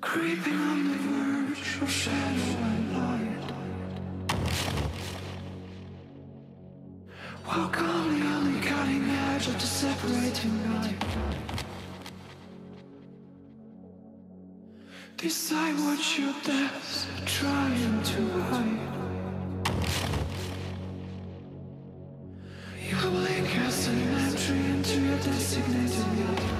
creeping on the verge of shadow and light, while calmly on the cutting edge of the separating night. Decide what your depths are trying to hide. Your blink as an entry into your designated light.